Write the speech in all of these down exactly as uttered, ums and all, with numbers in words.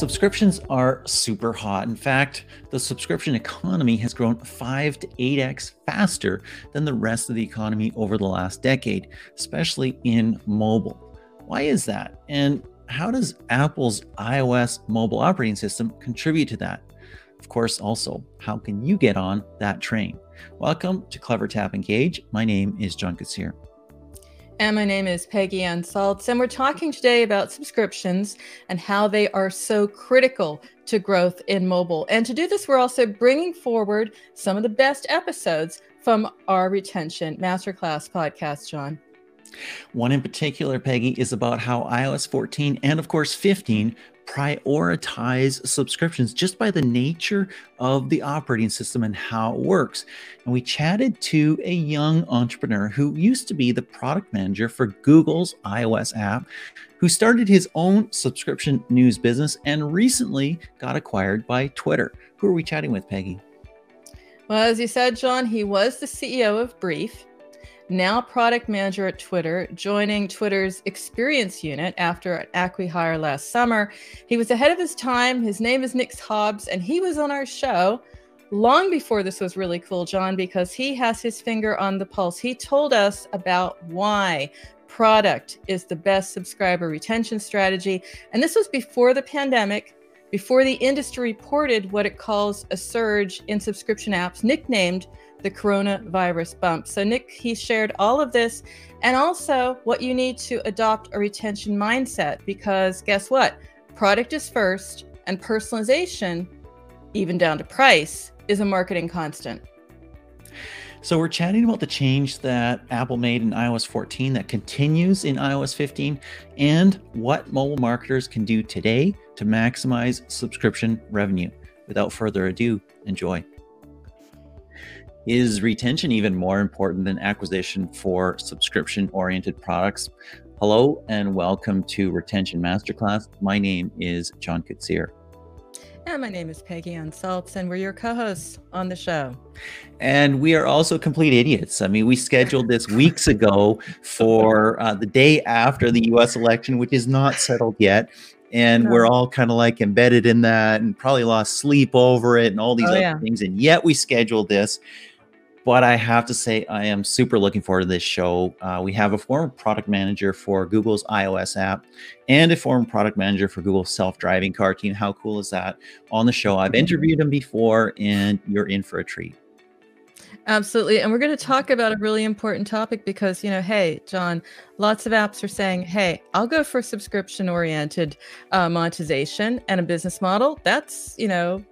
Subscriptions are super hot. In fact, the subscription economy has grown five to eight x faster than the rest of the economy over the last decade, especially in mobile. Why is that? And how does Apple's iOS mobile operating system contribute to that? Of course, also, how can you get on that train? Welcome to CleverTap Engage. My name is John Koetsier. And my name is Peggy Ann Saltz, and we're talking today about subscriptions and how they are so critical to growth in mobile. And to do this, we're also bringing forward some of the best episodes from our Retention Masterclass podcast, John. One in particular, Peggy, is about how i O S fourteen and, of course, fifteen prioritize subscriptions just by the nature of the operating system and how it works. And we chatted to a young entrepreneur who used to be the product manager for Google's iOS app, who started his own subscription news business and recently got acquired by Twitter. Who are we chatting with, Peggy? Well, as you said, John, he was the C E O of Brief, now product manager at Twitter, joining Twitter's experience unit after an acqui-hire last summer. He was ahead of his time. His name is Nick Hobbs, and he was on our show long before this was really cool, John, because he has his finger on the pulse. He told us about why product is the best subscriber retention strategy. And this was before the pandemic, before the industry reported what it calls a surge in subscription apps, nicknamed the coronavirus bump. So Nick, he shared all of this and also what you need to adopt a retention mindset, because guess what? Product is first, and personalization, even down to price, is a marketing constant. So we're chatting about the change that Apple made in i O S fourteen that continues in i O S fifteen and what mobile marketers can do today to maximize subscription revenue. Without further ado, enjoy. Is retention even more important than acquisition for subscription-oriented products? Hello, and welcome to Retention Masterclass. My name is John Koetsier. And my name is Peggy Ann Saltz, and we're your co-hosts on the show. And we are also complete idiots. I mean, we scheduled this weeks ago for uh, the day after the U S election, which is not settled yet. And no. We're all kind of like embedded in that and probably lost sleep over it and all these oh, other yeah. things. And yet we scheduled this. But I have to say, I am super looking forward to this show. Uh, we have a former product manager for Google's iOS app and a former product manager for Google's self-driving car team. How cool is that? On the show, I've interviewed him before, and you're in for a treat. Absolutely. And we're going to talk about a really important topic because, you know, hey, John, lots of apps are saying, hey, I'll go for subscription-oriented uh, monetization and a business model. That's, you know,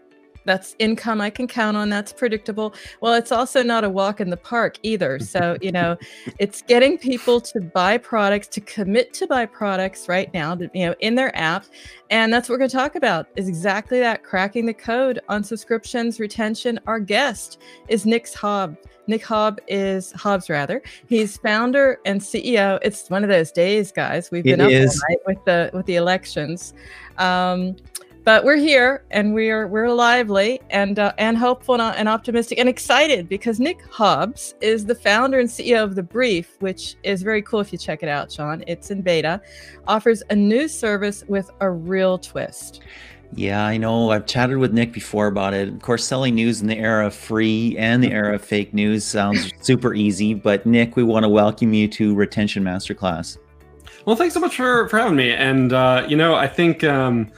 that's income I can count on. That's predictable. Well, it's also not a walk in the park either. So, you know, it's getting people to buy products, to commit to buy products right now, to, you know, in their app. And that's what we're going to talk about, is exactly that, cracking the code on subscriptions, retention. Our guest is Nick Hobbs. Nick Hobbs is Hobbs rather. He's founder and C E O. It's one of those days, guys. We've been it up is. all night with the with the elections. Um, But we're here, and we're we're lively and uh, and hopeful and, and optimistic and excited, because Nick Hobbs is the founder and C E O of The Brief, which is very cool if you check it out, John. It's in beta, offers a new service with a real twist. Yeah, I know. I've chatted with Nick before about it. Of course, selling news in the era of free and the era of fake news sounds super easy. But Nick, we want to welcome you to Retention Masterclass. Well, thanks so much for, for having me. And, uh, you know, I think... Um,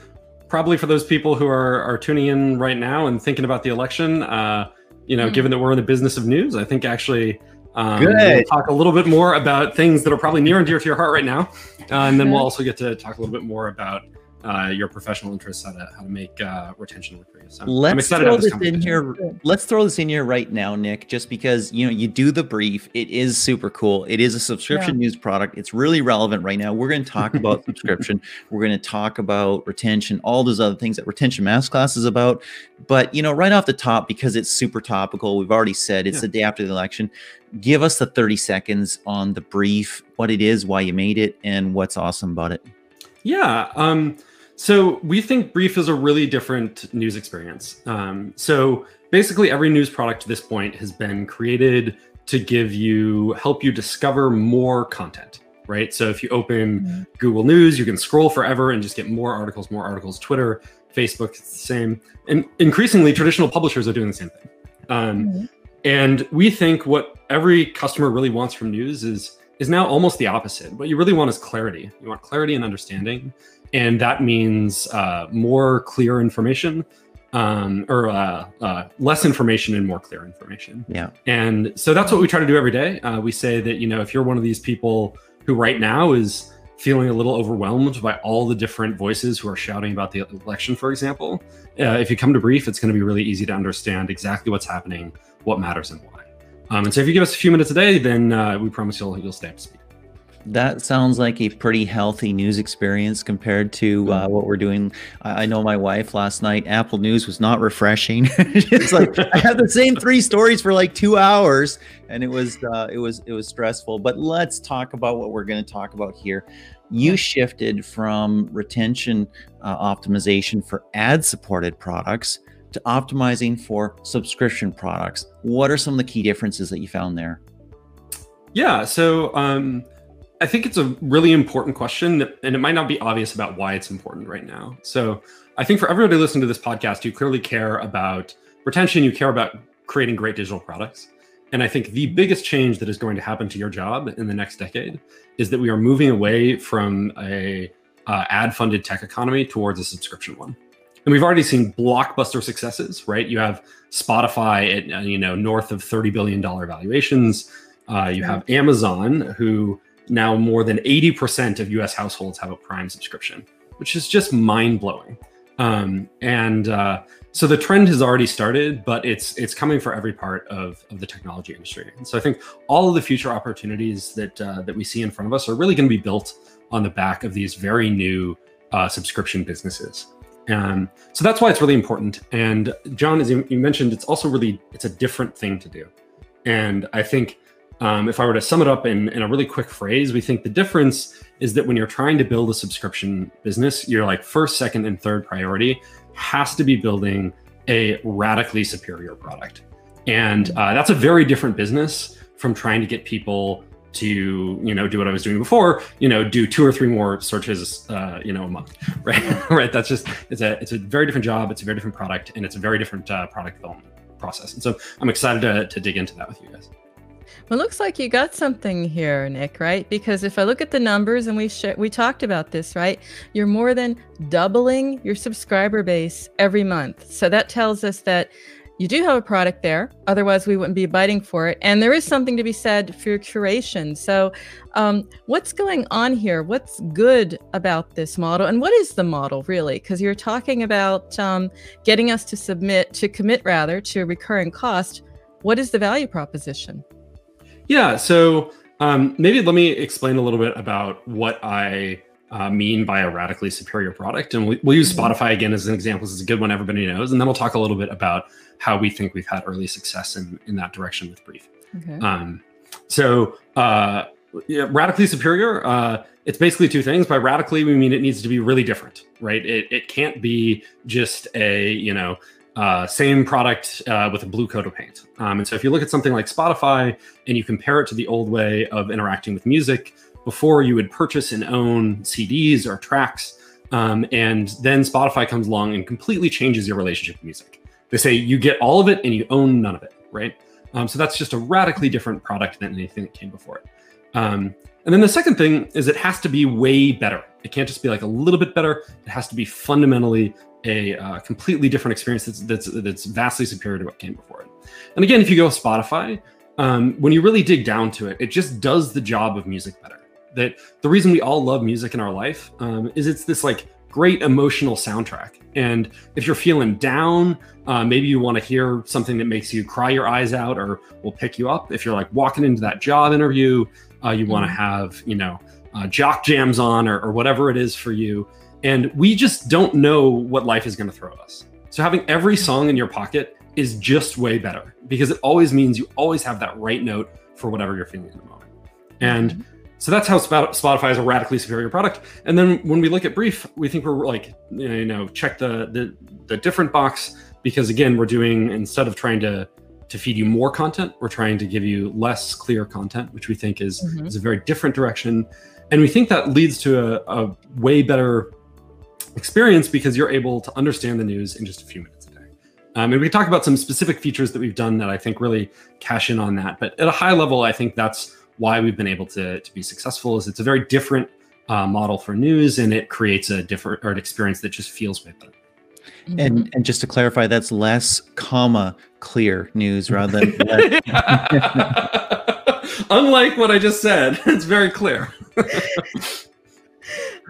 Probably for those people who are, are tuning in right now and thinking about the election, uh, you know, mm. given that we're in the business of news, I think actually um, we'll talk a little bit more about things that are probably near and dear to your heart right now. Uh, and then we'll also get to talk a little bit more about uh, your professional interests, how to, how to make uh, retention work for you. So let's I'm excited throw about this, this in here. Let's throw this in here right now, Nick, just because, you know, you do The Brief. It is super cool. It is a subscription yeah. news product. It's really relevant right now. We're going to talk about subscription. We're going to talk about retention, all those other things that Retention Masterclass is about. But, you know, right off the top, because it's super topical, we've already said it's yeah. the day after the election. Give us the thirty seconds on The Brief, what it is, why you made it, and what's awesome about it. Yeah. Um, so we think Brief is a really different news experience. Um, so basically every news product to this point has been created to give you, help you discover more content, right? So if you open mm-hmm. Google News, you can scroll forever and just get more articles, more articles. Twitter, Facebook, it's the same. And increasingly, traditional publishers are doing the same thing. Um, mm-hmm. And we think what every customer really wants from news is is now almost the opposite. What you really want is clarity. You want clarity and understanding. And that means uh, more clear information um, or uh, uh, less information and more clear information. Yeah. And so that's what we try to do every day. Uh, we say that, you know, if you're one of these people who right now is feeling a little overwhelmed by all the different voices who are shouting about the election, for example, uh, if you come to Brief, it's going to be really easy to understand exactly what's happening, what matters and why. Um, and so if you give us a few minutes a day, then uh, we promise you'll, you'll stay up to speed. That sounds like a pretty healthy news experience compared to uh, what we're doing. I know my wife last night, Apple News was not refreshing. It's like I had the same three stories for like two hours and it was, uh, it was, it was stressful. But let's talk about what we're going to talk about here. You shifted from retention uh, optimization for ad supported products to optimizing for subscription products. What are some of the key differences that you found there? Yeah. So, um, I think it's a really important question that, and it might not be obvious about why it's important right now. So I think for everybody listening to this podcast, you clearly care about retention, you care about creating great digital products. And I think the biggest change that is going to happen to your job in the next decade is that we are moving away from a uh, ad-funded tech economy towards a subscription one. And we've already seen blockbuster successes, right? You have Spotify at, you know, north of thirty billion dollars valuations. Uh, you have Amazon, who now more than eighty percent of U S households have a Prime subscription, which is just mind blowing. Um, and uh, so the trend has already started, but it's it's coming for every part of, of the technology industry. And so I think all of the future opportunities that uh, that we see in front of us are really going to be built on the back of these very new uh, subscription businesses. Um, so that's why it's really important. And John, as you mentioned, it's also really, it's a different thing to do. And I think Um, if I were to sum it up in, in a really quick phrase, we think the difference is that when you're trying to build a subscription business, your like first, second, and third priority has to be building a radically superior product. And uh, that's a very different business from trying to get people to, you know, do what I was doing before, you know, do two or three more searches, uh, you know, a month, right? Right. That's just, it's a, it's a very different job. It's a very different product and it's a very different uh, product development process. And so I'm excited to, to dig into that with you guys. Well, it looks like you got something here, Nick, right? Because if I look at the numbers, and we sh- we talked about this, right? You're more than doubling your subscriber base every month. So that tells us that you do have a product there. Otherwise, we wouldn't be biting for it. And there is something to be said for your curation. So um, what's going on here? What's good about this model? And what is the model, really? Because you're talking about um, getting us to submit, to commit, rather, to recurring cost. What is the value proposition? Yeah, so um, maybe let me explain a little bit about what I uh, mean by a radically superior product. And we, we'll use Spotify again as an example. It's a good one everybody knows. And then we'll talk a little bit about how we think we've had early success in, in that direction with Brief. Okay. Um, so uh, yeah, radically superior, uh, it's basically two things. By radically, we mean it needs to be really different, right? It, it can't be just a, you know, Uh, same product uh, with a blue coat of paint. Um, and so if you look at something like Spotify and you compare it to the old way of interacting with music, before you would purchase and own C Ds or tracks. Um, and then Spotify comes along and completely changes your relationship with music. They say you get all of it and you own none of it, right? Um, so that's just a radically different product than anything that came before it. Um, and then the second thing is it has to be way better. It can't just be like a little bit better. It has to be fundamentally a uh, completely different experience that's, that's that's vastly superior to what came before it. And again, if you go with Spotify, um, when you really dig down to it, it just does the job of music better. That the reason we all love music in our life um, is it's this like great emotional soundtrack. And if you're feeling down, uh, maybe you want to hear something that makes you cry your eyes out or will pick you up. If you're like walking into that job interview, uh, you want to have, you know, uh, jock jams on or, or whatever it is for you. And we just don't know what life is going to throw at us. So having every song in your pocket is just way better because it always means you always have that right note for whatever you're feeling in the moment. And so that's how Spotify is a radically superior product. And then when we look at Brief, we think we're like, you know, check the the, the different box because again, we're doing, instead of trying to to feed you more content, we're trying to give you less clear content, which we think is, mm-hmm. is a very different direction. And we think that leads to a, a way better experience because you're able to understand the news in just a few minutes a day. Um, and we talk about some specific features that we've done that I think really cash in on that. But at a high level, I think that's why we've been able to, to be successful is it's a very different uh, model for news, and it creates a different or an experience that just feels way better. Mm-hmm. And and just to clarify, that's less comma clear news rather than less. Unlike what I just said, it's very clear.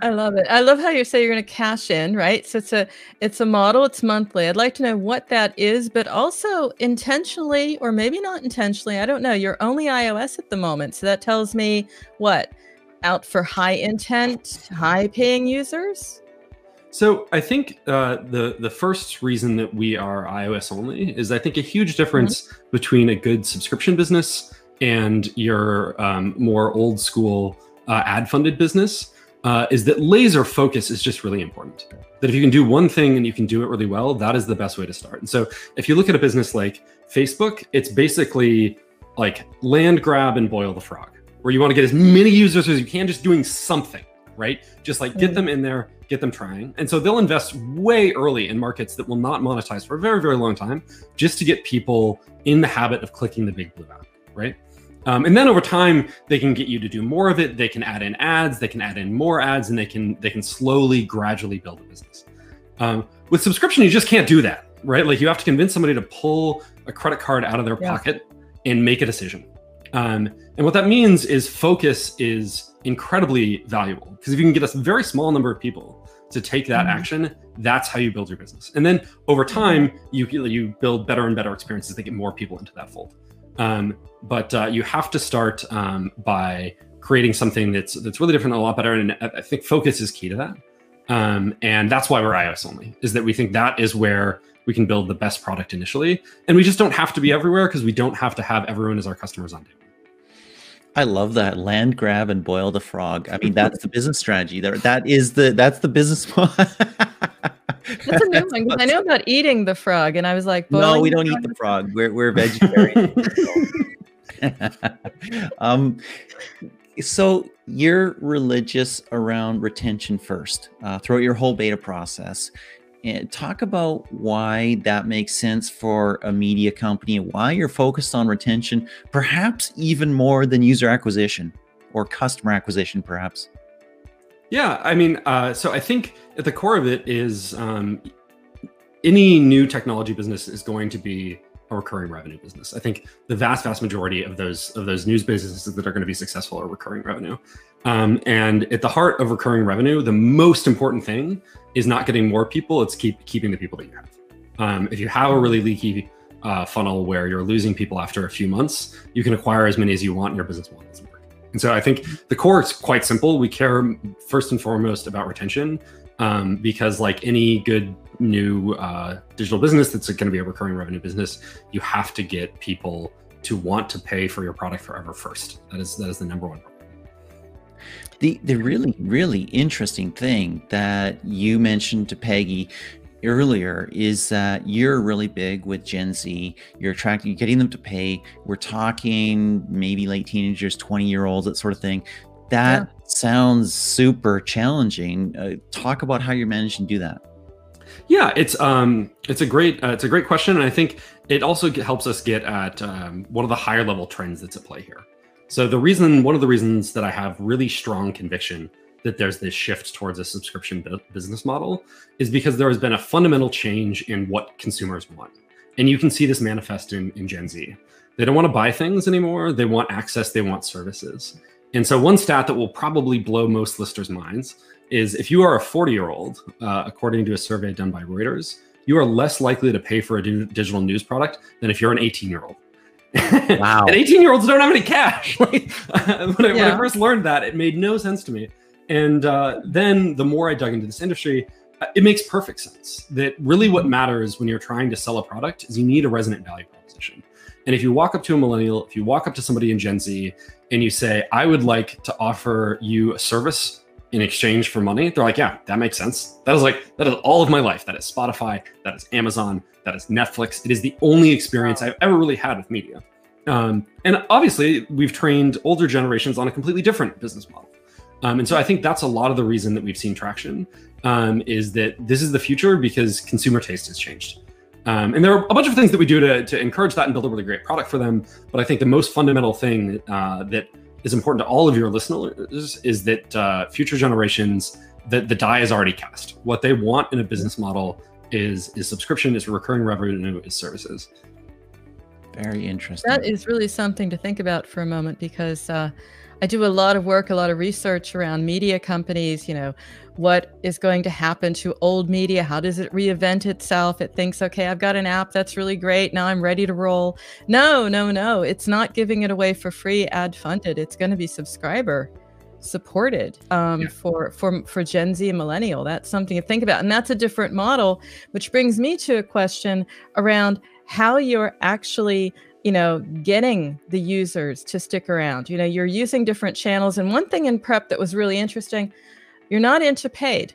I love it. I love how you say you're going to cash in, right? So it's a it's a model. It's monthly. I'd like to know what that is, but also intentionally or maybe not intentionally. I don't know. You're only iOS at the moment. So that tells me what? Out for high intent, high paying users? So I think uh, the, the first reason that we are iOS only is I think a huge difference mm-hmm. between a good subscription business and your um, more old school uh, ad funded business. Uh, is that laser focus is just really important. That if you can do one thing and you can do it really well, that is the best way to start. And so if you look at a business like Facebook, it's basically like land grab and boil the frog, where you want to get as many users as you can just doing something, right? Just like get them in there, get them trying. And so they'll invest way early in markets that will not monetize for a very, very long time, just to get people in the habit of clicking the big blue button, right? Um, and then over time, they can get you to do more of it. They can add in ads, they can add in more ads, and they can they can slowly, gradually build a business. Um, with subscription, you just can't do that, right? Like you have to convince somebody to pull a credit card out of their yeah. pocket and make a decision. Um, and what that means is focus is incredibly valuable, because if you can get a very small number of people to take that mm-hmm. action, that's how you build your business. And then over time, you, you build better and better experiences that get more people into that fold. Um, but uh, you have to start um, by creating something that's that's really different and a lot better. And I think focus is key to that. Um, and that's why we're iOS only, is that we think that is where we can build the best product initially. And we just don't have to be everywhere, because we don't have to have everyone as our customers on day one. I love that. Land grab and boil the frog. I mean, that's the business strategy. There, that is the that's the business model. That's a new one, because I know about eating the frog, and I was like, "No, we don't eat the frog. We're we're vegetarian." um, so you're religious around retention first uh, throughout your whole beta process, and talk about why that makes sense for a media company, and why you're focused on retention, perhaps even more than user acquisition or customer acquisition, perhaps. Yeah, I mean, uh, so I think at the core of it is um, any new technology business is going to be a recurring revenue business. I think the vast, vast majority of those of those news businesses that are going to be successful are recurring revenue. Um, and at the heart of recurring revenue, the most important thing is not getting more people; it's keep keeping the people that you have. Um, if you have a really leaky uh, funnel where you're losing people after a few months, you can acquire as many as you want, and your business model doesn't work. And so I think the core is quite simple. We care first and foremost about retention um, because like any good new uh, digital business that's going to be a recurring revenue business, you have to get people to want to pay for your product forever first. That is that is the number one problem. The, the really, really interesting thing that you mentioned to Peggy earlier is that you're really big with Gen Z. You're attracting, you're getting them to pay. We're talking maybe late teenagers, twenty year olds, that sort of thing. That yeah. sounds super challenging. Uh, talk about how you're managing to do that. Yeah, it's um, it's a great uh, it's a great question, and I think it also helps us get at um, one of the higher level trends that's at play here. So the reason, one of the reasons that I have really strong conviction that there's this shift towards a subscription business model is because there has been a fundamental change in what consumers want. And you can see this manifest in, in Gen Z. They don't want to buy things anymore. They want access, they want services. And so one stat that will probably blow most listeners' minds is if you are a forty year old, uh, according to a survey done by Reuters, you are less likely to pay for a digital news product than if you're an eighteen year old. Wow. And eighteen year olds don't have any cash. Like, when, I, yeah. when I first learned that, it made no sense to me. And uh, then the more I dug into this industry, it makes perfect sense that really what matters when you're trying to sell a product is you need a resonant value proposition. And if you walk up to a millennial, if you walk up to somebody in Gen Z and you say, I would like to offer you a service in exchange for money, they're like, yeah, that makes sense. That is like, that is all of my life. That is Spotify, that is Amazon, that is Netflix. It is the only experience I've ever really had with media. Um, and obviously we've trained older generations on a completely different business model. Um, and so I think that's a lot of the reason that we've seen traction, um, is that this is the future because consumer taste has changed. Um, and there are a bunch of things that we do to, to encourage that and build a really great product for them. But I think the most fundamental thing uh, that is important to all of your listeners is that uh, future generations, that the die is already cast. What they want in a business model is, is subscription, is recurring revenue, is services. Very interesting. That is really something to think about for a moment, because uh, I do a lot of work, a lot of research around media companies. You know, what is going to happen to old media? How does it reinvent itself? It thinks, okay, I've got an app that's really great. Now I'm ready to roll. No, no, no. It's not giving it away for free, ad funded. It's going to be subscriber supported um, yeah. for, for, for Gen Z and millennial. That's something to think about. And that's a different model, which brings me to a question around how you're actually, you know, getting the users to stick around. You know, you're using different channels. And one thing in prep that was really interesting, you're not into paid,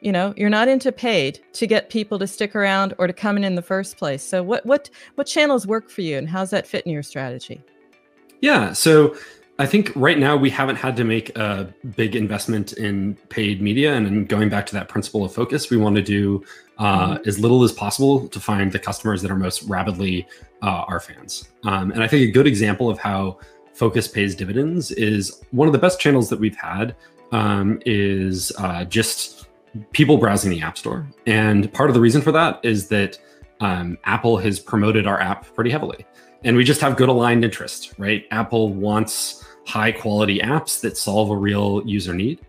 you know, you're not into paid to get people to stick around or to come in in the first place. So what, what, what channels work for you, and how's that fit in your strategy? Yeah. So I think right now we haven't had to make a big investment in paid media. And then going back to that principle of focus, we want to do uh, mm-hmm. as little as possible to find the customers that are most rapidly uh, our fans. Um, and I think a good example of how focus pays dividends is one of the best channels that we've had um, is uh, just people browsing the App Store. And part of the reason for that is that um, Apple has promoted our app pretty heavily. And we just have good aligned interest, right? Apple wants high quality apps that solve a real user need.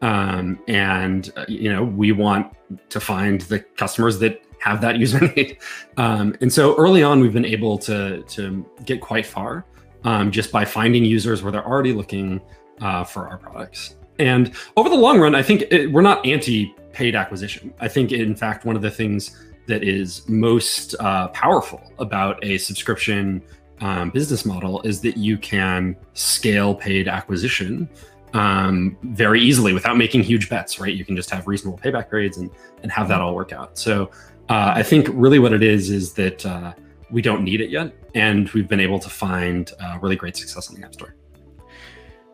Um, and, uh, you know, we want to find the customers that have that user need. Um, and so early on, we've been able to, to get quite far um, just by finding users where they're already looking uh, for our products. And over the long run, I think it, we're not anti-paid acquisition. I think, in fact, one of the things that is most uh, powerful about a subscription um, business model is that you can scale paid acquisition um, very easily without making huge bets, right? You can just have reasonable payback periods and, and have that all work out. So uh, I think really what it is, is that uh, we don't need it yet. And we've been able to find uh, really great success on the App Store.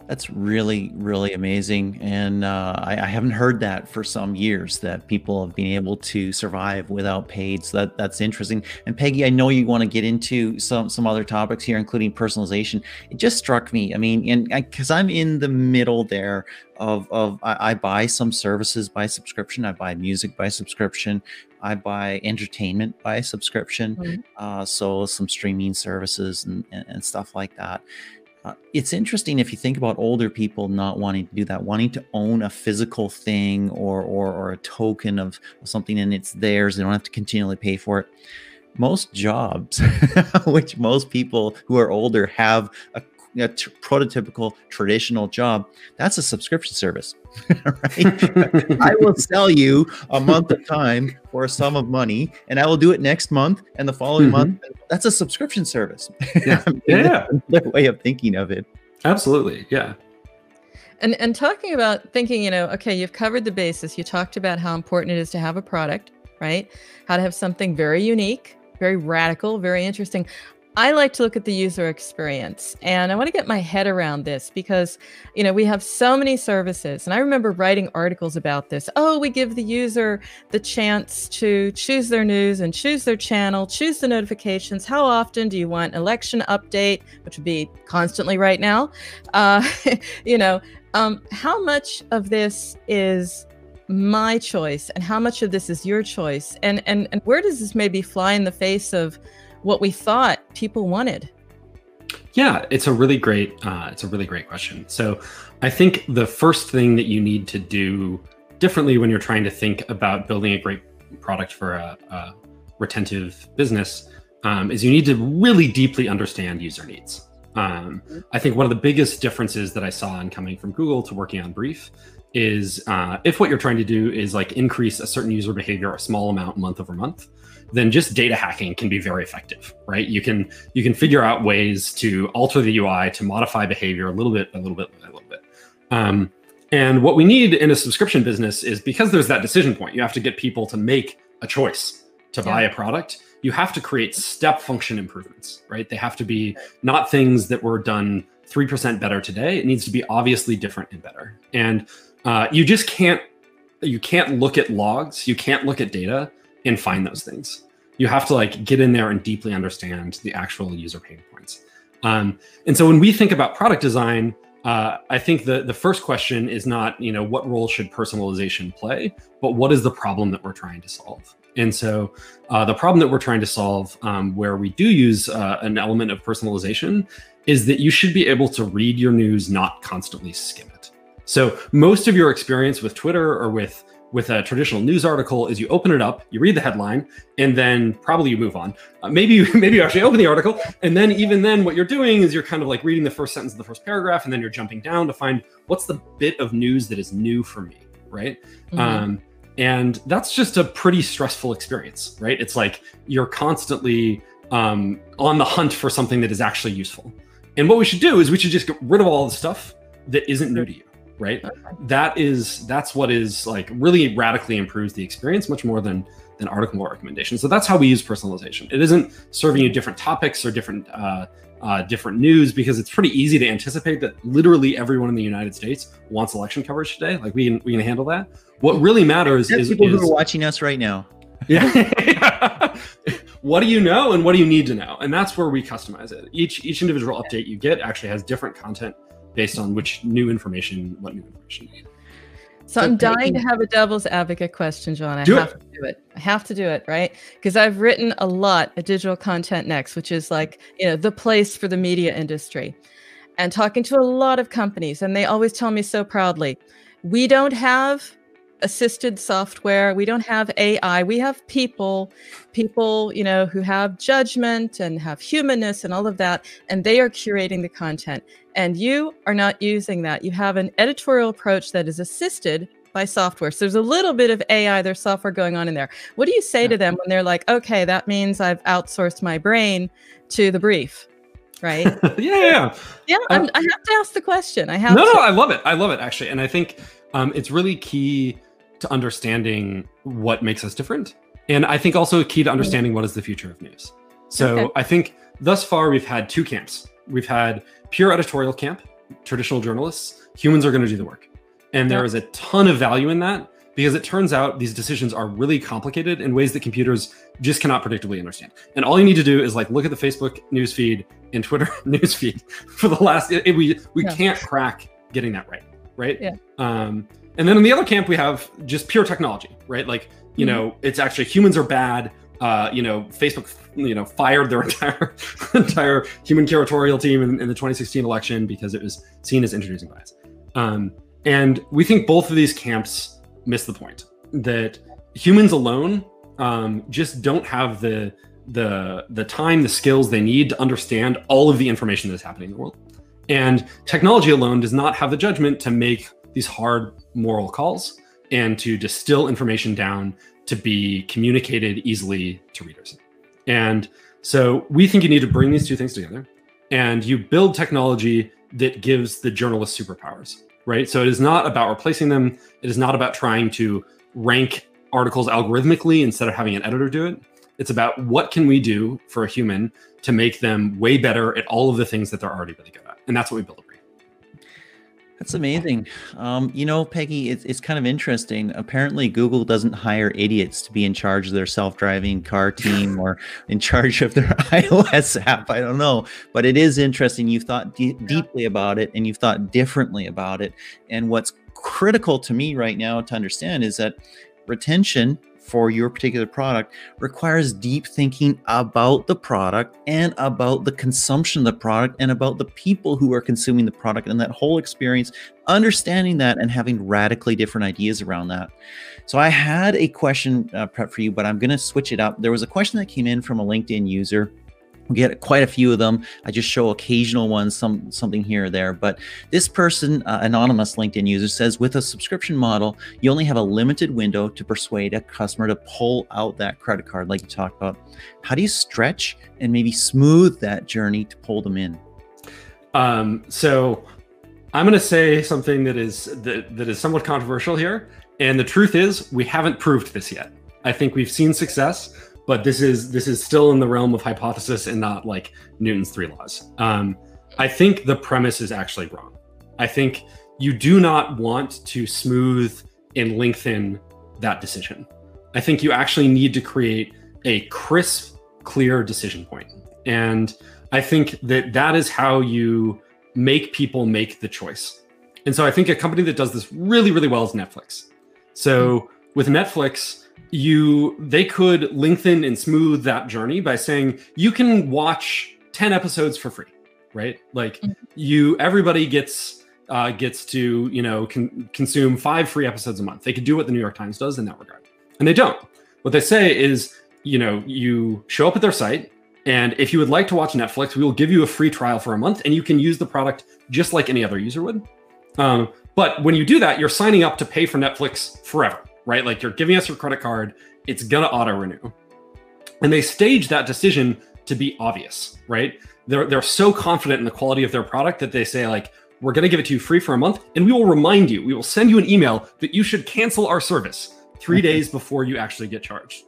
That's really, really amazing. And uh, I, I haven't heard that for some years, that people have been able to survive without paid. So that, that's interesting. And Peggy, I know you want to get into some, some other topics here, including personalization. It just struck me. I mean, and because I'm in the middle there of, of I, I buy some services by subscription. I buy music by subscription. I buy entertainment by subscription. Mm-hmm. uh, so some streaming services and, and, and stuff like that. Uh, it's interesting if you think about older people not wanting to do that, wanting to own a physical thing or or, or a token of something, and it's theirs. They don't have to continually pay for it. Most jobs, which most people who are older have a, a t- prototypical traditional job, that's a subscription service, right? I will sell you a month of time for a sum of money, and I will do it next month and the following mm-hmm. month. That's a subscription service. Yeah. I mean, yeah. That's the way of thinking of it. Absolutely. Yeah. And and talking about thinking, you know, okay, you've covered the basis. You talked about how important it is to have a product, right? How to have something very unique, very radical, very interesting. I like to look at the user experience, and I want to get my head around this because, you know, we have so many services, and I remember writing articles about this. Oh, we give the user the chance to choose their news and choose their channel, choose the notifications. How often do you want election update, which would be constantly right now? Uh, you know, um, how much of this is my choice and how much of this is your choice? And, and, and where does this maybe fly in the face of what we thought people wanted? Yeah, it's a really great, uh, it's a really great question. So I think the first thing that you need to do differently when you're trying to think about building a great product for a, a retentive business um, is you need to really deeply understand user needs. Um, I think one of the biggest differences that I saw in coming from Google to working on Brief is uh, if what you're trying to do is like increase a certain user behavior, a small amount month over month, then just data hacking can be very effective, right? You can you can figure out ways to alter the U I, to modify behavior a little bit, a little bit, a little bit. Um, and what we need in a subscription business is, because there's that decision point, you have to get people to make a choice to buy yeah. a product. You have to create step function improvements, right? They have to be not things that were done three percent better today. It needs to be obviously different and better. And uh, you just can't, you can't look at logs, you can't look at data and find those things. You have to like get in there and deeply understand the actual user pain points. Um, and so when we think about product design, uh, I think the, the first question is not, you know, what role should personalization play, but what is the problem that we're trying to solve? And so uh, the problem that we're trying to solve um, where we do use uh, an element of personalization is that you should be able to read your news, not constantly skim it. So most of your experience with Twitter or with, with a traditional news article is you open it up, you read the headline, and then probably you move on. Uh, maybe, you, maybe you actually open the article, and then even then what you're doing is you're kind of like reading the first sentence of the first paragraph, and then you're jumping down to find what's the bit of news that is new for me, right? Mm-hmm. um, And that's just a pretty stressful experience, right? It's like you're constantly um, on the hunt for something that is actually useful. And what we should do is we should just get rid of all the stuff that isn't new to you, right? That is, that's what is like really radically improves the experience much more than, than article or recommendation. So that's how we use personalization. It isn't serving you different topics or different, uh, uh, different news, because it's pretty easy to anticipate that literally everyone in the United States wants election coverage today. Like we can, we can handle that. What really matters is people is, who are watching us right now. Yeah. What do you know and what do you need to know? And that's where we customize it. Each each individual update you get actually has different content based on which new information, what new information you need. So, so I'm dying to have a devil's advocate question, John. I do have it. to do it. I have to do it, right? Because I've written a lot at Digital Content Next, which is like, you know, the place for the media industry. And talking to a lot of companies, and they always tell me so proudly, we don't have assisted software. We don't have A I. We have people, people, you know, who have judgment and have humanness and all of that, and they are curating the content. And you are not using that. You have an editorial approach that is assisted by software. So there's a little bit of A I, there's software going on in there. What do you say to them when they're like, okay, that means I've outsourced my brain to the brief? Right? yeah. Yeah. I'm, um, I have to ask the question. I have No, to. no, I love it. I love it actually. And I think um, it's really key to understanding what makes us different. And I think also key to understanding what is the future of news. So okay. I think thus far we've had two camps. We've had pure editorial camp, traditional journalists, humans are going to do the work. And there is a ton of value in that because it turns out these decisions are really complicated in ways that computers just cannot predictably understand. And all you need to do is like look at the Facebook newsfeed and Twitter newsfeed for the last, it, it, we, we yeah. can't crack getting that right, right? Yeah. Um, and then in the other camp, we have just pure technology, right? Like, you mm-hmm. know, it's actually humans are bad. Uh, you know, Facebook, you know, fired their entire entire human curatorial team in, in the twenty sixteen election because it was seen as introducing bias. Um, and we think both of these camps miss the point that humans alone um, just don't have the the the time, the skills they need to understand all of the information that's happening in the world. And technology alone does not have the judgment to make these hard moral calls and to distill information down to be communicated easily to readers. And so we think you need to bring these two things together and you build technology that gives the journalists superpowers, right? So it is not about replacing them. It is not about trying to rank articles algorithmically instead of having an editor do it. It's about what can we do for a human to make them way better at all of the things that they're already really good at. And that's what we build. That's amazing. Um, you know, Peggy, it's, it's kind of interesting. Apparently, Google doesn't hire idiots to be in charge of their self-driving car team or in charge of their iOS app. I don't know. But it is interesting. You've thought de- deeply about it and you've thought differently about it. And what's critical to me right now to understand is that retention for your particular product requires deep thinking about the product and about the consumption of the product and about the people who are consuming the product and that whole experience, understanding that and having radically different ideas around that. So I had a question uh, prepped for you, but I'm going to switch it up. There was a question that came in from a LinkedIn user. We get quite a few of them. I just show occasional ones, some something here or there. But this person, uh, anonymous LinkedIn user, says, with a subscription model, you only have a limited window to persuade a customer to pull out that credit card like you talked about. How do you stretch and maybe smooth that journey to pull them in? Um, so I'm going to say something that is that, that is somewhat controversial here. And the truth is, we haven't proved this yet. I think we've seen success. But this is this is still in the realm of hypothesis and not like Newton's three laws. Um, I think the premise is actually wrong. I think you do not want to smooth and lengthen that decision. I think you actually need to create a crisp, clear decision point. And I think that that is how you make people make the choice. And so I think a company that does this really, really well is Netflix. So with Netflix, you they could lengthen and smooth that journey by saying, you can watch ten episodes for free, right? Like you, everybody gets uh, gets to, you know, con- consume five free episodes a month. They could do what the New York Times does in that regard. And they don't. What they say is, you know, you show up at their site, and if you would like to watch Netflix, we will give you a free trial for a month, and you can use the product just like any other user would. Um, but when you do that, you're signing up to pay for Netflix forever, right? Like you're giving us your credit card, it's gonna auto renew. And they stage that decision to be obvious, right? They're, they're so confident in the quality of their product that they say like, we're gonna give it to you free for a month, and we will remind you, we will send you an email that you should cancel our service three days before you actually get charged.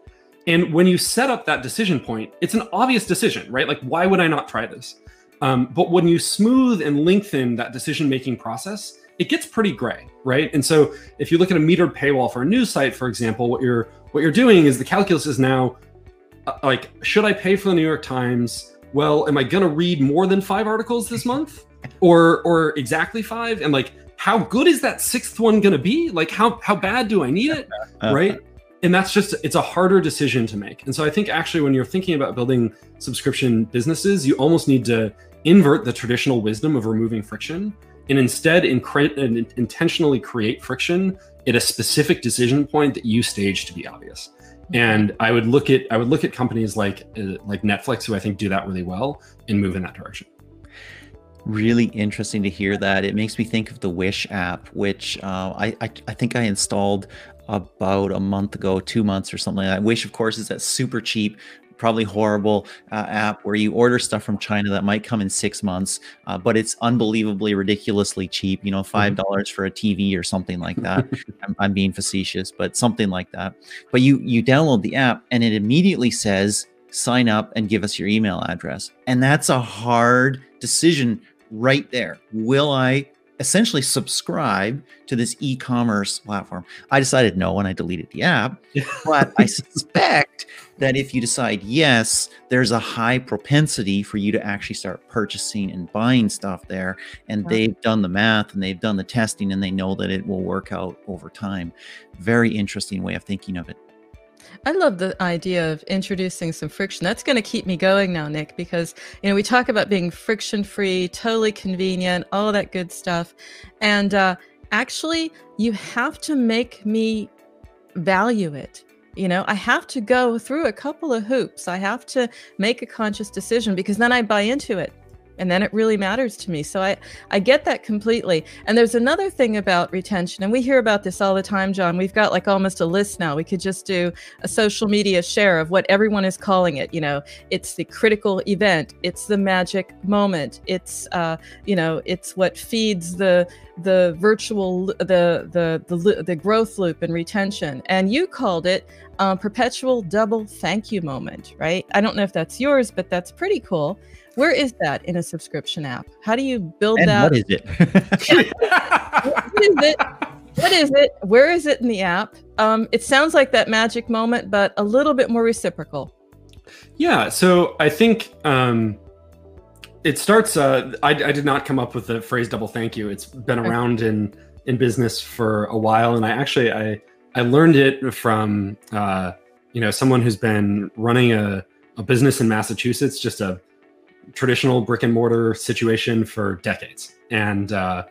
And when you set up that decision point, it's an obvious decision, right? Like, why would I not try this? Um, but when you smooth and lengthen that decision-making process, it gets pretty gray, right? And so if you look at a metered paywall for a news site, for example, what you're what you're doing is the calculus is now uh, like, should I pay for the New York Times? Well, am I gonna read more than five articles this month or or exactly five? And like, how good is that sixth one gonna be? Like, how how bad do I need it, right? And that's just, it's a harder decision to make. And so I think actually when you're thinking about building subscription businesses, you almost need to invert the traditional wisdom of removing friction and instead incre- and intentionally create friction at a specific decision point that you stage to be obvious. And I would look at, I would look at companies like, uh, like Netflix, who I think do that really well and move in that direction. Really interesting to hear that. It makes me think of the Wish app, which uh, I, I I think I installed about a month ago, two months or something like that. Wish, of course, is that super cheap, probably horrible uh, app where you order stuff from China that might come in six months, uh, but it's unbelievably, ridiculously cheap, you know, five dollars mm-hmm. for a T V or something like that. I'm, I'm being facetious, but something like that. But you you download the app and it immediately says, sign up and give us your email address. And that's a hard decision right there. Will I essentially subscribe to this e-commerce platform? I decided no when I deleted the app, but I suspect that if you decide yes, there's a high propensity for you to actually start purchasing and buying stuff there. And right. They've done the math and they've done the testing and they know that it will work out over time. Very interesting way of thinking of it. I love the idea of introducing some friction. That's going to keep me going now, Nick, because, you know, we talk about being friction-free, totally convenient, all that good stuff. And uh, actually, you have to make me value it. You know, I have to go through a couple of hoops. I have to make a conscious decision because then I buy into it. And then it really matters to me. So I, I get that completely. And there's another thing about retention, and we hear about this all the time, John. We've got like almost a list now. We could just do a social media share of what everyone is calling it. You know, it's the critical event. It's the magic moment. It's, uh, you know, it's what feeds the the virtual, the the the, the growth loop and retention. And you called it uh, perpetual double thank you moment, right? I don't know if that's yours, but that's pretty cool. Where is that in a subscription app? How do you build and that? What is it? What is it? What is it? Where is it in the app? Um, it sounds like that magic moment, but a little bit more reciprocal. Yeah. So I think um, it starts. Uh, I, I did not come up with the phrase "double thank you." It's been around okay. in in business for a while, and I actually I I learned it from uh, you know someone who's been running a a business in Massachusetts, just a traditional brick and mortar situation for decades. And uh,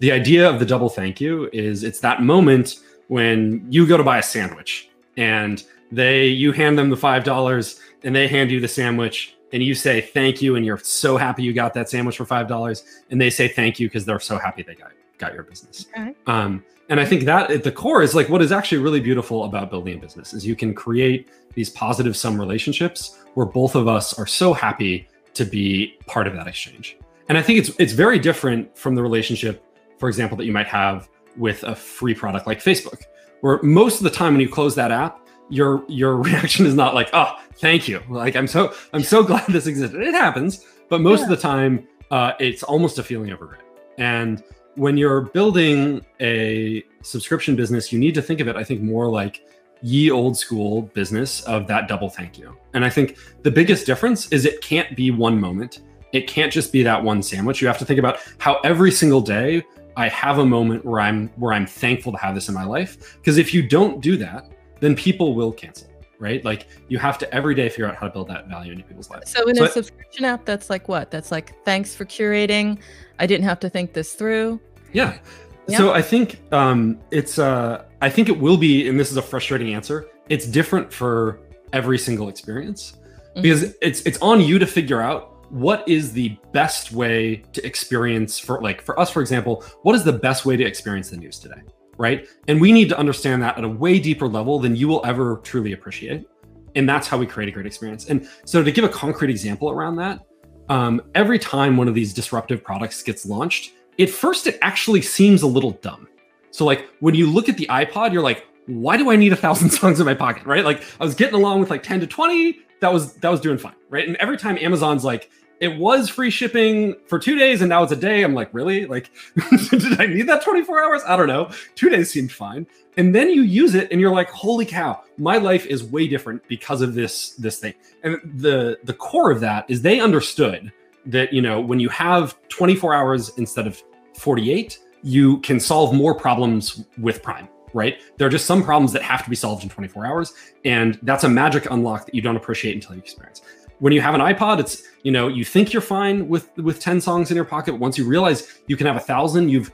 the idea of the double thank you is it's that moment when you go to buy a sandwich and they, you hand them the five dollars and they hand you the sandwich and you say, thank you. And you're so happy you got that sandwich for five dollars. And they say, thank you, because they're so happy they got, got your business. Okay. Um, and I think that at the core is like, what is actually really beautiful about building a business is you can create these positive sum relationships where both of us are so happy to be part of that exchange. And I think it's it's very different from the relationship, for example, that you might have with a free product like Facebook, where most of the time when you close that app, your your reaction is not like, oh, thank you. Like, I'm so I'm so glad this existed. It happens, but most yeah. of the time uh, it's almost a feeling of regret. And when you're building a subscription business, you need to think of it, I think, more like ye old school business of that double thank you. And I think the biggest difference is it can't be one moment. It can't just be that one sandwich. You have to think about how every single day I have a moment where I'm where I'm thankful to have this in my life. Because if you don't do that, then people will cancel, right? Like you have to every day figure out how to build that value into people's lives. So in so a I, subscription app, that's like what? That's like, thanks for curating. I didn't have to think this through. Yeah. Yeah. So I think um, it's, uh, I think it will be, and this is a frustrating answer, it's different for every single experience, mm-hmm. because it's, it's on you to figure out what is the best way to experience for, like for us, for example, what is the best way to experience the news today? Right. And we need to understand that at a way deeper level than you will ever truly appreciate. And that's how we create a great experience. And so to give a concrete example around that, um, every time one of these disruptive products gets launched, at first, it actually seems a little dumb. So like when you look at the iPod, you're like, why do I need a thousand songs in my pocket, right? Like I was getting along with like ten to twenty, that was that was doing fine, right? And every time Amazon's like, it was free shipping for two days and now it's a day, I'm like, really? Like, did I need that twenty-four hours? I don't know, two days seemed fine. And then you use it and you're like, holy cow, my life is way different because of this, this thing. And the, the core of that is they understood that, you know, when you have twenty-four hours instead of forty-eight, you can solve more problems with Prime, right? There are just some problems that have to be solved in twenty-four hours. And that's a magic unlock that you don't appreciate until you experience. When you have an iPod, it's, you know, you think you're fine with, with ten songs in your pocket. Once you realize you can have a thousand, you've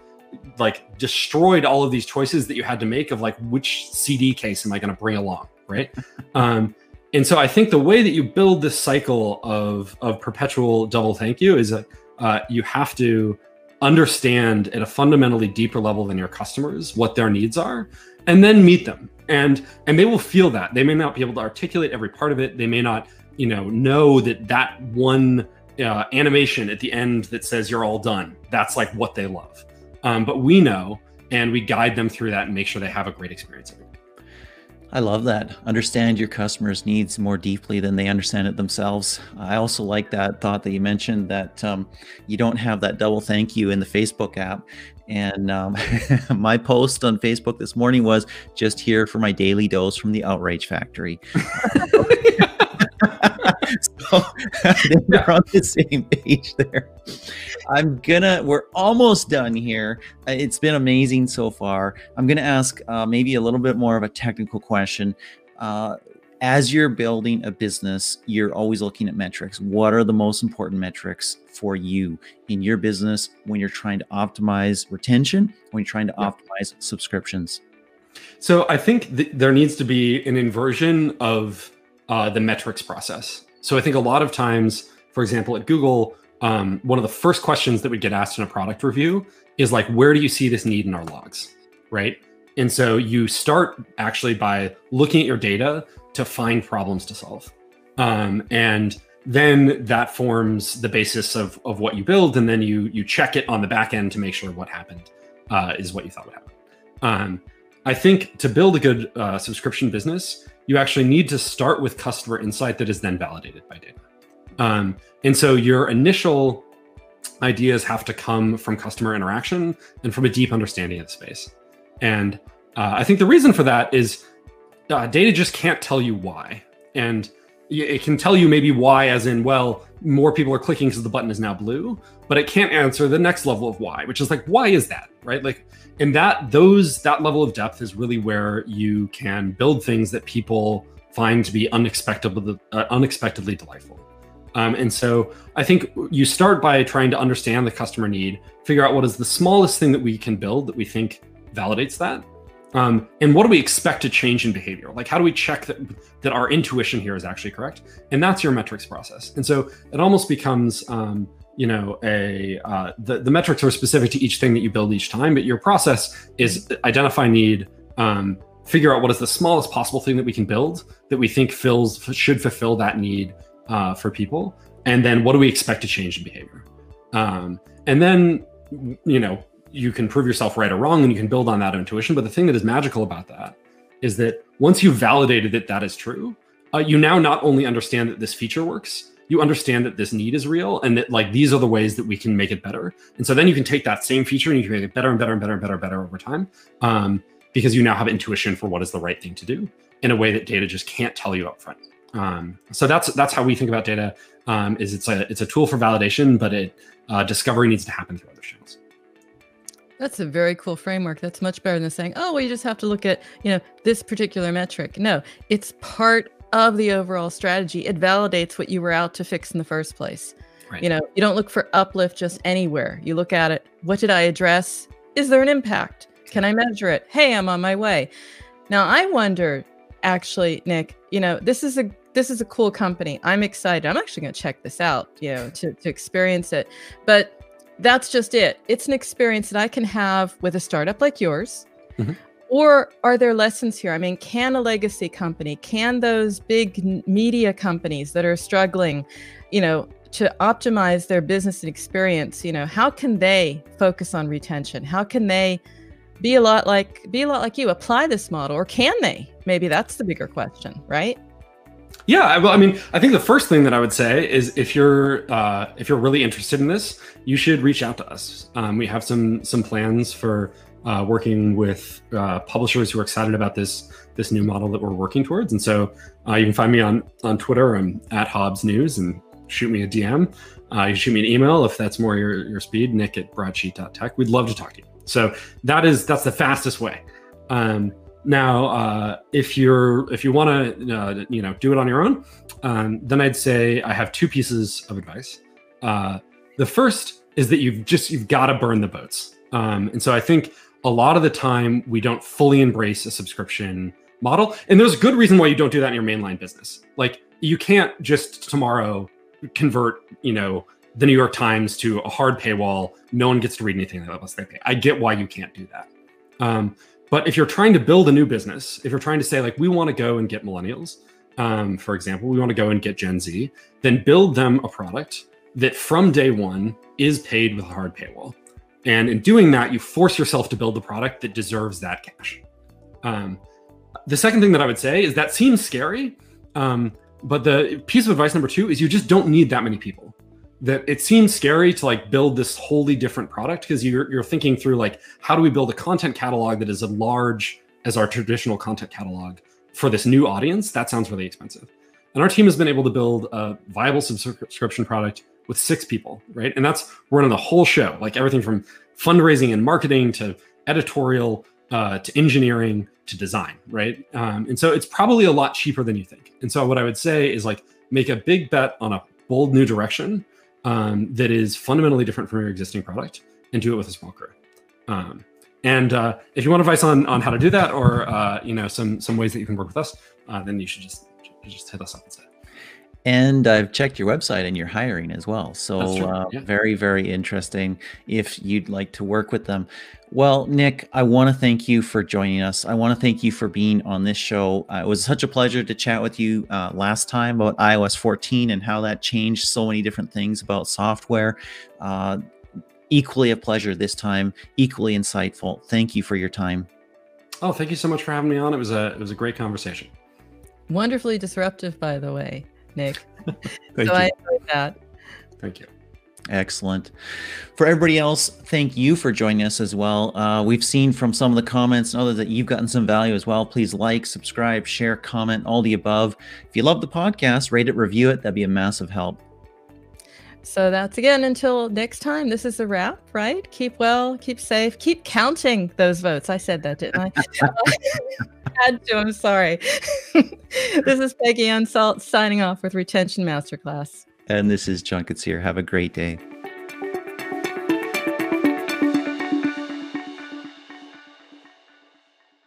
like destroyed all of these choices that you had to make of like, which C D case am I going to bring along, right? um, and so I think the way that you build this cycle of, of perpetual double thank you is that uh, you have to understand at a fundamentally deeper level than your customers what their needs are, and then meet them. And and they will feel that. They may not be able to articulate every part of it. They may not, you know, know that that one uh, animation at the end that says you're all done, that's like what they love. Um, but we know, and we guide them through that and make sure they have a great experience every day. I love that. Understand your customers' needs more deeply than they understand it themselves. I also like that thought that you mentioned that um, you don't have that double thank you in the Facebook app. And um, my post on Facebook this morning was just here for my daily dose from the Outrage Factory. So we're on the same page there. I'm gonna, we're almost done here. It's been amazing so far. I'm gonna ask uh, maybe a little bit more of a technical question. Uh, as you're building a business, you're always looking at metrics. What are the most important metrics for you in your business when you're trying to optimize retention, when you're trying to yeah. optimize subscriptions? So I think th- there needs to be an inversion of Uh, the metrics process. So I think a lot of times, for example, at Google, um, one of the first questions that we get asked in a product review is like, where do you see this need in our logs, right? And so you start actually by looking at your data to find problems to solve. Um, and then that forms the basis of, of what you build. And then you you check it on the back end to make sure what happened uh, is what you thought would happen. Um, I think to build a good uh, subscription business, you actually need to start with customer insight that is then validated by data. Um, and so your initial ideas have to come from customer interaction and from a deep understanding of the space. And uh, I think the reason for that is uh, data just can't tell you why. And it can tell you maybe why as in, well, more people are clicking because the button is now blue, but it can't answer the next level of why, which is like, why is that, right? Like, and that those that level of depth is really where you can build things that people find to be unexpectedly, uh, unexpectedly delightful. Um, and so I think you start by trying to understand the customer need, figure out what is the smallest thing that we can build that we think validates that. Um, and what do we expect to change in behavior? Like, how do we check that, that our intuition here is actually correct? And that's your metrics process. And so it almost becomes, um, you know, a uh, the, the metrics are specific to each thing that you build each time, but your process is identify need, um, figure out what is the smallest possible thing that we can build that we think fills should fulfill that need uh, for people. And then what do we expect to change in behavior? Um, and then, you know, you can prove yourself right or wrong and you can build on that intuition. But the thing that is magical about that is that once you've validated that that is true, uh, you now not only understand that this feature works, you understand that this need is real and that like these are the ways that we can make it better. And so then you can take that same feature and you can make it better and better and better and better and better over time, um, because you now have intuition for what is the right thing to do in a way that data just can't tell you up front. Um, so that's that's how we think about data. Um, is it's a it's a tool for validation, but it uh, discovery needs to happen through other channels. That's a very cool framework. That's much better than saying, oh, well, you just have to look at, you know, this particular metric. No, it's part of the overall strategy. It validates what you were out to fix in the first place. Right. You know, you don't look for uplift just anywhere. You look at it. What did I address? Is there an impact? Can I measure it? Hey, I'm on my way. Now, I wonder, actually, Nick, you know, this is a this is a cool company. I'm excited. I'm actually going to check this out, you know, to, to experience it. But that's just it. It's an experience that I can have with a startup like yours. Mm-hmm. Or are there lessons here? I mean, can a legacy company, can those big media companies that are struggling, you know, to optimize their business and experience, you know, how can they focus on retention? How can they be a lot like, be a lot like you, apply this model, or can they? Maybe that's the bigger question, right? Yeah, well, I mean, I think the first thing that I would say is if you're uh, if you're really interested in this, you should reach out to us. Um, we have some some plans for uh, working with uh, publishers who are excited about this this new model that we're working towards. And so uh, you can find me on on Twitter. I'm at Hobbs News, and shoot me a D M. Uh, you can shoot me an email if that's more your your speed. Nick at broadsheet dot tech. We'd love to talk to you. So that is that's the fastest way. Um, Now, uh, if you're if you want to uh, you know do it on your own, um, then I'd say I have two pieces of advice. Uh, the first is that you've just you've got to burn the boats, um, and so I think a lot of the time we don't fully embrace a subscription model, and there's a good reason why you don't do that in your mainline business. Like you can't just tomorrow convert you know the New York Times to a hard paywall. No one gets to read anything unless they pay. I get why you can't do that. Um, But if you're trying to build a new business, if you're trying to say like, we want to go and get millennials, um, for example, we want to go and get Gen Z, then build them a product that from day one is paid with a hard paywall. And in doing that, you force yourself to build the product that deserves that cash. Um, the second thing that I would say is that seems scary, um, but the piece of advice number two is you just don't need that many people. That it seems scary to like build this wholly different product because you're, you're thinking through like, how do we build a content catalog that is as large as our traditional content catalog for this new audience? That sounds really expensive. And our team has been able to build a viable subscription product with six people, right? And that's running the whole show, like everything from fundraising and marketing to editorial, uh, to engineering, to design, right? Um, and so it's probably a lot cheaper than you think. And so what I would say is like, make a big bet on a bold new direction Um, that is fundamentally different from your existing product, and do it with a small crew. Um, and uh, if you want advice on on how to do that, or uh, you know some some ways that you can work with us, uh, then you should just just hit us up instead. And I've checked your website and you're hiring as well. So uh, yeah. Very, very interesting if you'd like to work with them. Well, Nick, I want to thank you for joining us. I want to thank you for being on this show. Uh, it was such a pleasure to chat with you uh, last time about i O S fourteen and how that changed so many different things about software. Uh, equally a pleasure this time, equally insightful. Thank you for your time. Oh, thank you so much for having me on. It was a, it was a great conversation. Wonderfully disruptive, by the way, Nick. Thank so you. I enjoyed that. Thank you. Excellent. For everybody else, thank you for joining us as well. Uh, we've seen from some of the comments and others that you've gotten some value as well. Please like, subscribe, share, comment, all the above. If you love the podcast, rate it, review it. That'd be a massive help. So that's again, until next time, this is a wrap, right? Keep well, keep safe, keep counting those votes. I said that, didn't I? I had to, I'm sorry. This is Peggy Ann Saltz signing off with Retention Masterclass. And this is John Koetsier. Have a great day.